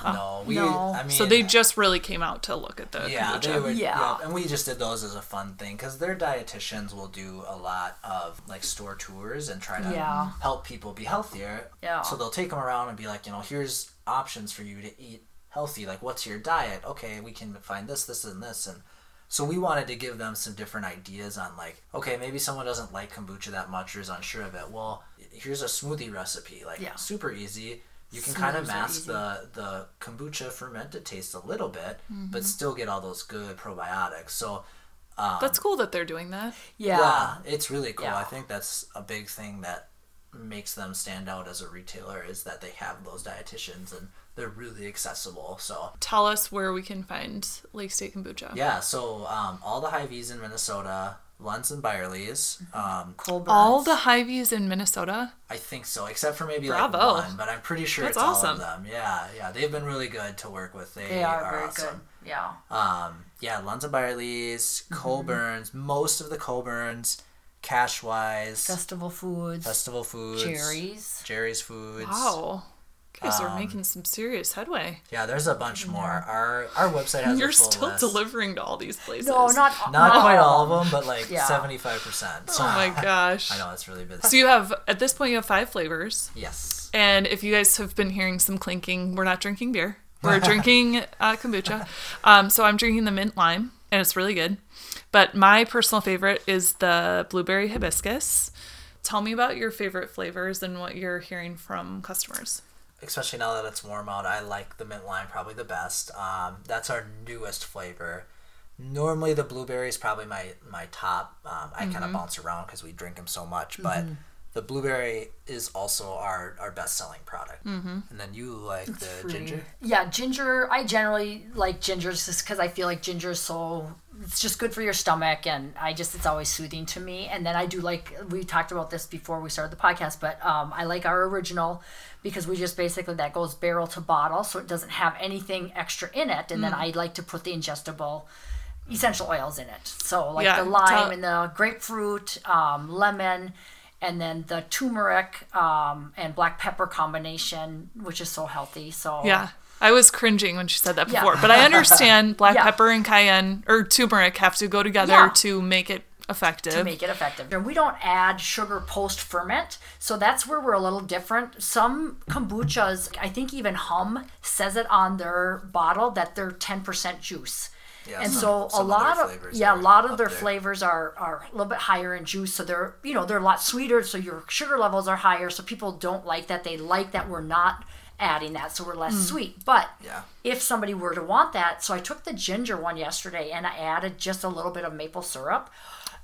No. I mean, so they just really came out to look at the kombucha. And we just did those as a fun thing because their dietitians will do a lot of like store tours and try to help people be healthier. Yeah. So they'll take them around and be like, here's options for you to eat healthy. Like, what's your diet? Okay, we can find this, this, and this. And so we wanted to give them some different ideas on like, okay, maybe someone doesn't like kombucha that much or is unsure of it. Well, here's a smoothie recipe. Like super easy. You can kind of mask the kombucha fermented taste a little bit, but still get all those good probiotics. So that's cool that they're doing that. Yeah. Yeah, it's really cool. Yeah. I think that's a big thing that makes them stand out as a retailer is that they have those dietitians and they're really accessible. So tell us where we can find Lake State Kombucha. Yeah, so all the Hy-Vees in Minnesota, Lund's and Byerly's, Colburn's. All the Hy-Vees in Minnesota? I think so, except for maybe like one, but I'm pretty sure it's awesome. All of them. Yeah, they've been really good to work with. They are very awesome. Good. Yeah. Lund's and Byerly's, Colburn's, most of the Colburn's, Cash Wise. Festival Foods. Jerry's. Jerry's Foods. Wow. You guys are making some serious headway. Yeah, there's a bunch more. Our website has a full list. You're still delivering to all these places. No, not quite all of them, but like 75%. So, oh my gosh. I know, it's really busy. So you have, at this point, you have 5 flavors. Yes. And if you guys have been hearing some clinking, we're not drinking beer. We're drinking kombucha. So I'm drinking the mint lime, and it's really good. But my personal favorite is the blueberry hibiscus. Tell me about your favorite flavors and what you're hearing from customers. Especially now that it's warm out, I like the mint lime probably the best. That's our newest flavor. Normally the blueberry is probably my top. I kind of bounce around because we drink them so much. But the blueberry is also our best-selling product. And then you like ginger? Yeah, ginger. I generally like gingers just because I feel like ginger is so... It's just good for your stomach, and it's always soothing to me. And then I do like, we talked about this before we started the podcast, but I like our original because we just basically, that goes barrel to bottle, so it doesn't have anything extra in it. And then I like to put the ingestible essential oils in it. So like the lime and the grapefruit, lemon, and then the turmeric and black pepper combination, which is so healthy. So yeah. I was cringing when she said that before, but I understand black pepper and cayenne or turmeric have to go together to make it effective. And we don't add sugar post-ferment, so that's where we're a little different. Some kombuchas, I think even Hum says it on their bottle that they're 10% juice. Yeah, and a lot of their flavors are a little bit higher in juice, so they're a lot sweeter, so your sugar levels are higher, so people don't like that. They like that we're not adding that, so we're less sweet. But if somebody were to want that, so I took the ginger one yesterday and I added just a little bit of maple syrup.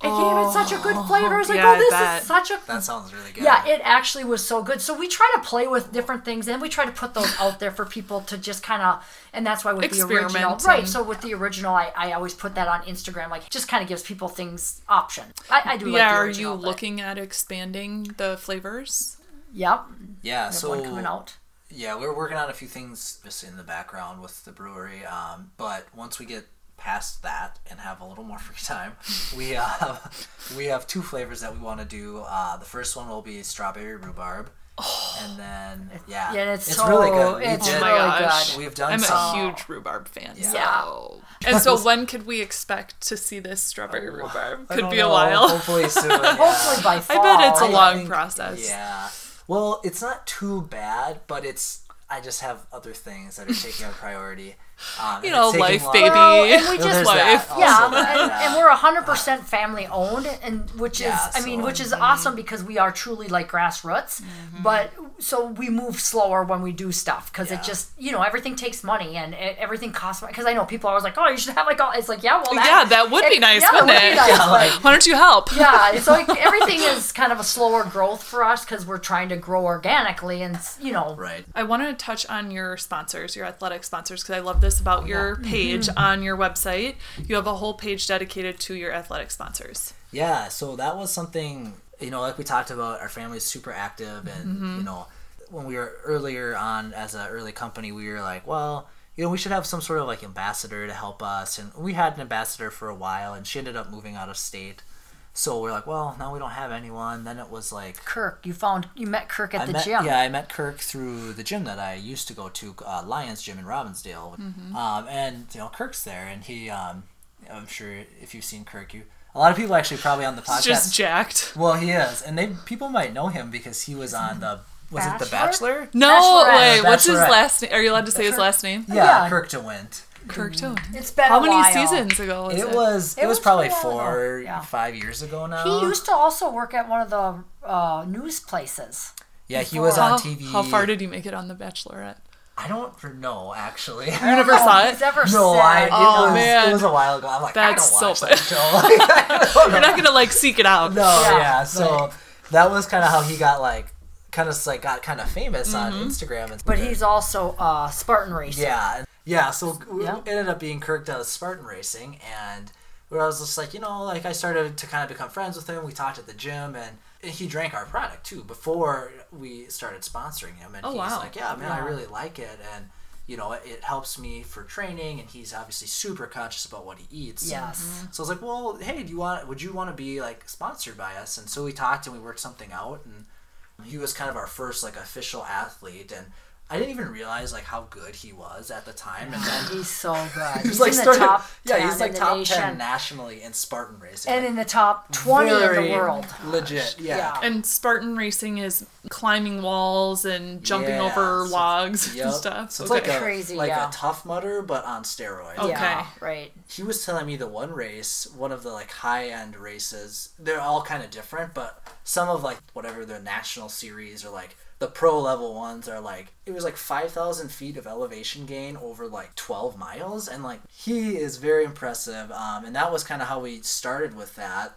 It gave it such a good flavor. I was like, this is such a... That sounds really good. Yeah, it actually was so good. So we try to play with different things, and we try to put those out there for people to just kind of... And that's why with the original... Right, so with the original, I always put that on Instagram. Like, just kind of gives people things, options. I do like the original. Are you looking at expanding the flavors? Yep. Yeah, so... There's one coming out. Yeah, we're working on a few things just in the background with the brewery. But once we get past that and have a little more free time, we have 2 flavors that we want to do. The first one will be strawberry rhubarb, and then it's really good. We've done. I'm a huge rhubarb fan. And so when could we expect to see this strawberry rhubarb? Could be a while. Hopefully soon. Yeah. Hopefully by fall. I bet it's a long process. Yeah. Well, it's not too bad, but I just have other things that are taking up priority. Life, baby. And we just life. And we're 100% family owned, and which is awesome because we are truly like grassroots. But so we move slower when we do stuff because it just everything takes money and everything costs money. Because I know people are always like, oh, you should have like all. It's like that would be nice, wouldn't it? Why don't you help? Yeah, it's like everything is kind of a slower growth for us because we're trying to grow organically, and right. I want to touch on your sponsors, your athletic sponsors, because I love this about your page on your website. You have a whole page dedicated to your athletic sponsors. Yeah, so that was something, like we talked about, our family's super active, and when we were earlier on as an early company, we were like, we should have some sort of like ambassador to help us, and we had an ambassador for a while, and she ended up moving out of state. So we're like, now we don't have anyone. Then it was like Kirk. You met Kirk at the gym. Yeah, I met Kirk through the gym that I used to go to, Lions Gym in Robbinsdale. And Kirk's there, and he, I'm sure if you've seen Kirk, a lot of people actually probably on the podcast. He's just jacked. Well, he is, and people might know him because he was on the. Was it The Bachelor? No, wait. What's his last name? Are you allowed to say his last name? Yeah. Kirk DeWindt. It's been how many seasons ago was it? It was probably 4 or 5 years ago now. He used to also work at one of the news places. Yeah, he was on TV. How far did he make it on The Bachelorette? I don't know, actually. You never saw it? It was a while ago. I'm like, that's that show. You're not gonna seek it out. No, so that was kind of how he got got kind of famous on Instagram. But he's also a Spartan racer. Yeah. Yeah, so it ended up being Kirk does Spartan racing, and where I was just like, I started to kind of become friends with him. We talked at the gym, and he drank our product too before we started sponsoring him. And he's like, "Yeah, man, I really like it." And you know, it helps me for training, and he's obviously super conscious about what he eats. Yes. Mm-hmm. So I was like, well, hey, would you want to be like sponsored by us? And so we talked and we worked something out, and he was kind of our first like official athlete, and I didn't even realize like how good he was at the time. And then he's so good. He's like in the top 10. Yeah, he's like top 10 nationally in Spartan racing. And in the top 20 in the world. Legit, yeah. And Spartan racing is climbing walls and jumping over logs and stuff. So it's like crazy, like a Tough Mudder, but on steroids. Okay. Yeah, right. He was telling me the one race, one of the like high-end races, they're all kind of different, but some of like whatever the national series or like the pro level ones are like, it was like 5,000 feet of elevation gain over like 12 miles. And like, he is very impressive. And that was kind of how we started with that.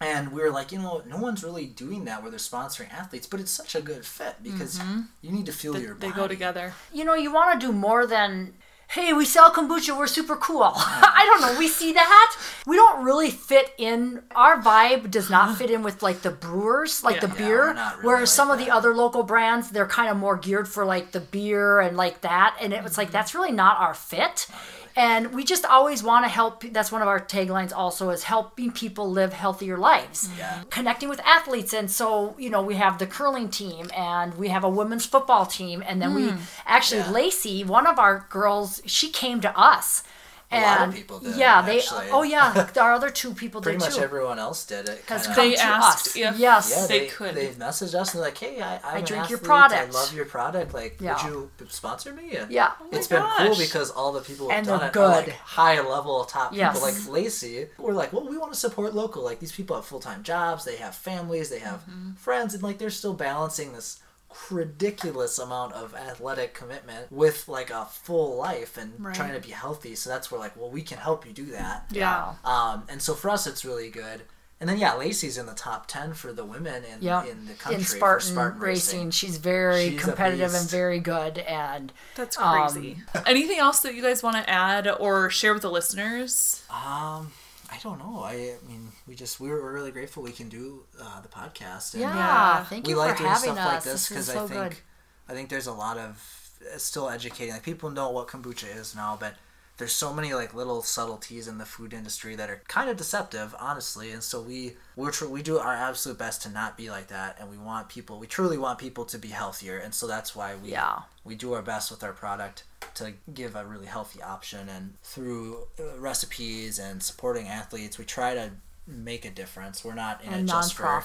And we were like, you know, no one's really doing that where they're sponsoring athletes, but it's such a good fit because you need to fuel your body. They go together. You know, you want to do more than, hey, we sell kombucha, we're super cool. I don't know, we see that. We don't really fit in. Our vibe does not fit in with like the brewers, like the beer, really where like some of the other local brands, they're kind of more geared for like the beer and like that. And it was like, that's really not our fit. And we just always want to help. That's one of our taglines also, is helping people live healthier lives. Yeah. Connecting with athletes. And so, you know, we have the curling team and we have a women's football team. And then we actually, Lacey, one of our girls, she came to us. And a lot of people did. Yeah, actually. Our other two people did too. Pretty much everyone else did it. Because they asked us. They could. They messaged us and they're like, hey, I drink your product. I love your product. Like, would you sponsor me? And it's been cool because all the people who've done it are like high level top people. Like Lacey, we're like, well, we want to support local. Like, these people have full time jobs, they have families, they have friends, and like they're still balancing this ridiculous amount of athletic commitment with like a full life and trying to be healthy. So that's where like, well, we can help you do that. Yeah. And so for us, it's really good. And then Lacey's in the top 10 for the women in the country in Spartan racing. She's she's competitive and very good. And that's crazy. Anything else that you guys want to add or share with the listeners? I don't know. I mean, we're really grateful we can do the podcast. And, thank you for having us. We like doing stuff like this because I think there's a lot of still educating. Like, people know what kombucha is now, but there's so many like little subtleties in the food industry that are kind of deceptive, honestly. And so we do our absolute best to not be like that, and we truly want people to be healthier. And so that's why we do our best with our product to give a really healthy option, and through recipes and supporting athletes, we try to make a difference. We're not in it just for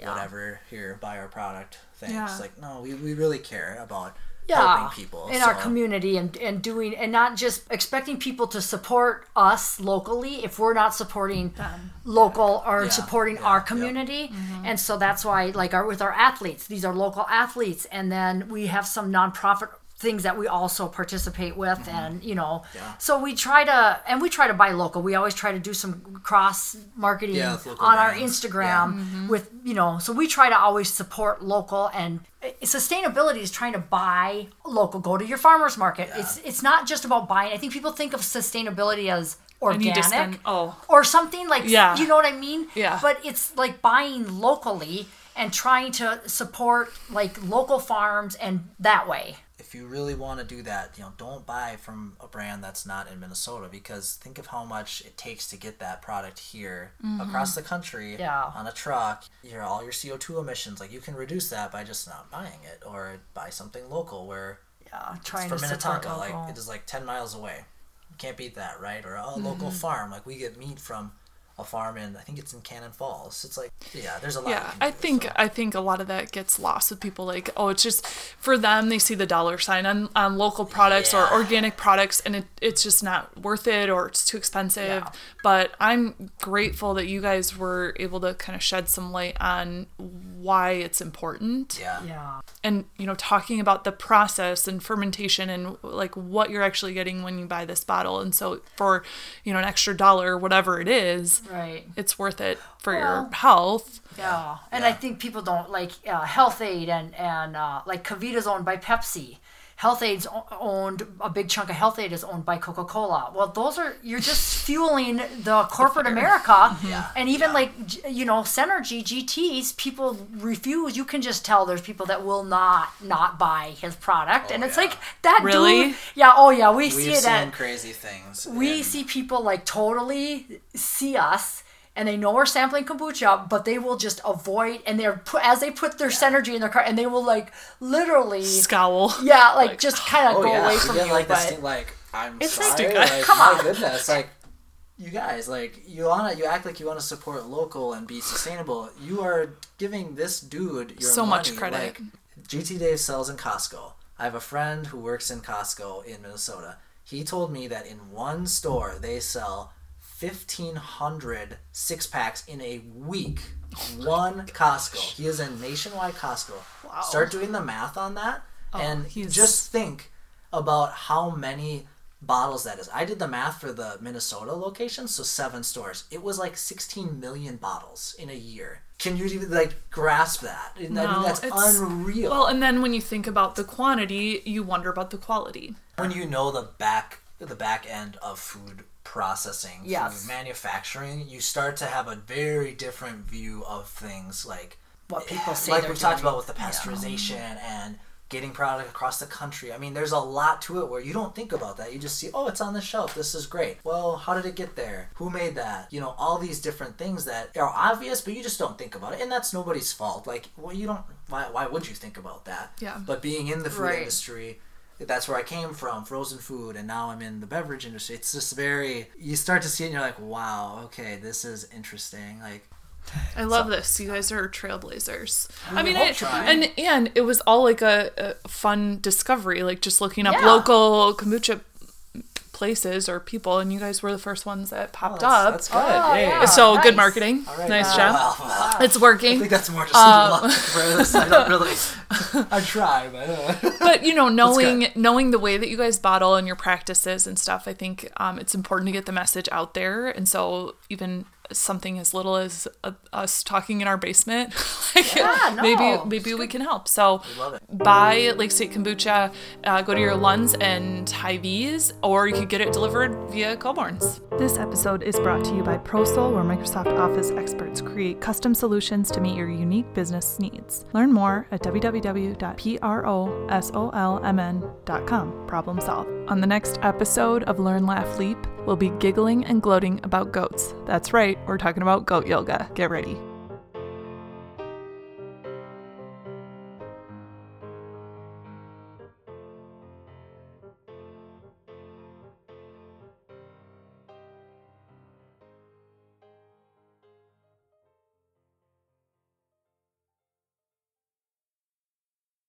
whatever, here, buy our product thing. It's like, no, we really care about helping people in our community and doing, and not just expecting people to support us locally if we're not supporting local or supporting our community. And so that's why, like, with our athletes, these are local athletes, and then we have some nonprofit things that we also participate with, and you know, so we try to buy local. We always try to do some cross marketing on our Instagram with, you know, so we try to always support local. And sustainability is trying to buy local, go to your farmer's market. It's not just about buying. I think people think of sustainability as organic or something like, you know what I mean? Yeah. But it's like buying locally and trying to support like local farms, and that way. If you really want to do that, you know, don't buy from a brand that's not in Minnesota, because think of how much it takes to get that product here across the country on a truck. You know, all your CO2 emissions, like, you can reduce that by just not buying it, or buy something local where trying it's from Minnetonka, like it is like 10 miles away. You can't beat that, right? Or a local farm, like we get meat from a farm in, I think it's in Cannon Falls. It's like, there's a lot. Yeah, I think a lot of that gets lost with people. Like, oh, it's just for them, they see the dollar sign on local products or organic products, and it's just not worth it, or it's too expensive. Yeah. But I'm grateful that you guys were able to kind of shed some light on why it's important. Yeah. Yeah. And, you know, talking about the process and fermentation and like what you're actually getting when you buy this bottle. And so for, you know, an extra $1, whatever it is, it's worth it for your health. Yeah. And I think people don't like health aid and like Kavita's owned by Pepsi. Health Aid's owned, a big chunk of Health Aid is owned by Coca-Cola. Well, those are, you're just fueling the corporate America. Yeah. And even like, you know, Synergy, GTs, people refuse. You can just tell there's people that will not buy his product. Oh, and it's like, that really? Dude. Yeah. Oh yeah. We've see it. We've seen crazy things. We see people like totally see us. And they know we're sampling kombucha, but they will just avoid, and they're as they put their Synergy in their car, and they will like literally scowl. Yeah, like just kind of away from you. Like, but I'm sorry. Like, come on, my goodness, like you guys, like you act like you want to support local and be sustainable. You are giving this dude your so money. Much credit. Like, GT Dave sells in Costco. I have a friend who works in Costco in Minnesota. He told me that in one store they sell 1,500 six-packs in a week. One Costco. He is in nationwide Costco. Wow. Start doing the math on that, and just think about how many bottles that is. I did the math for the Minnesota location, so 7 stores. It was like 16 million bottles in a year. Can you even like grasp that? I mean, that's unreal. Well, and then when you think about the quantity, you wonder about the quality. When you know the back end of food processing, food manufacturing, you start to have a very different view of things, like what people say, like we've talked about with the pasteurization and getting product across the country. I mean, there's a lot to it where you don't think about that. You just see, it's on the shelf. This is great. Well, how did it get there? Who made that? You know, all these different things that are obvious, but you just don't think about it. And that's nobody's fault. Like, well, you don't, why would you think about that? Yeah. But being in the food industry, that's where I came from, frozen food, and now I'm in the beverage industry. It's just very, you start to see it and you're like, wow, okay, this is interesting. Like, I love this. You guys are trailblazers. I mean, and it was all like a fun discovery, like just looking up local kombucha places or people, and you guys were the first ones that popped up. That's good. So good marketing. Right, nice job. Well, it's working. I think that's more just luck. I don't really. I try, but you know, knowing the way that you guys bottle and your practices and stuff, I think it's important to get the message out there. And so even something as little as us talking in our basement, maybe we can help. So buy Lake State Kombucha, go to your Lunds and Hy-Vees, or you could get it delivered via Colborne's. This episode is brought to you by ProSol, where Microsoft Office experts create custom solutions to meet your unique business needs. Learn more at www.prosolmn.com. Problem solved. On the next episode of Learn, Laugh, Leap, we'll be giggling and gloating about goats. That's right, we're talking about goat yoga. Get ready.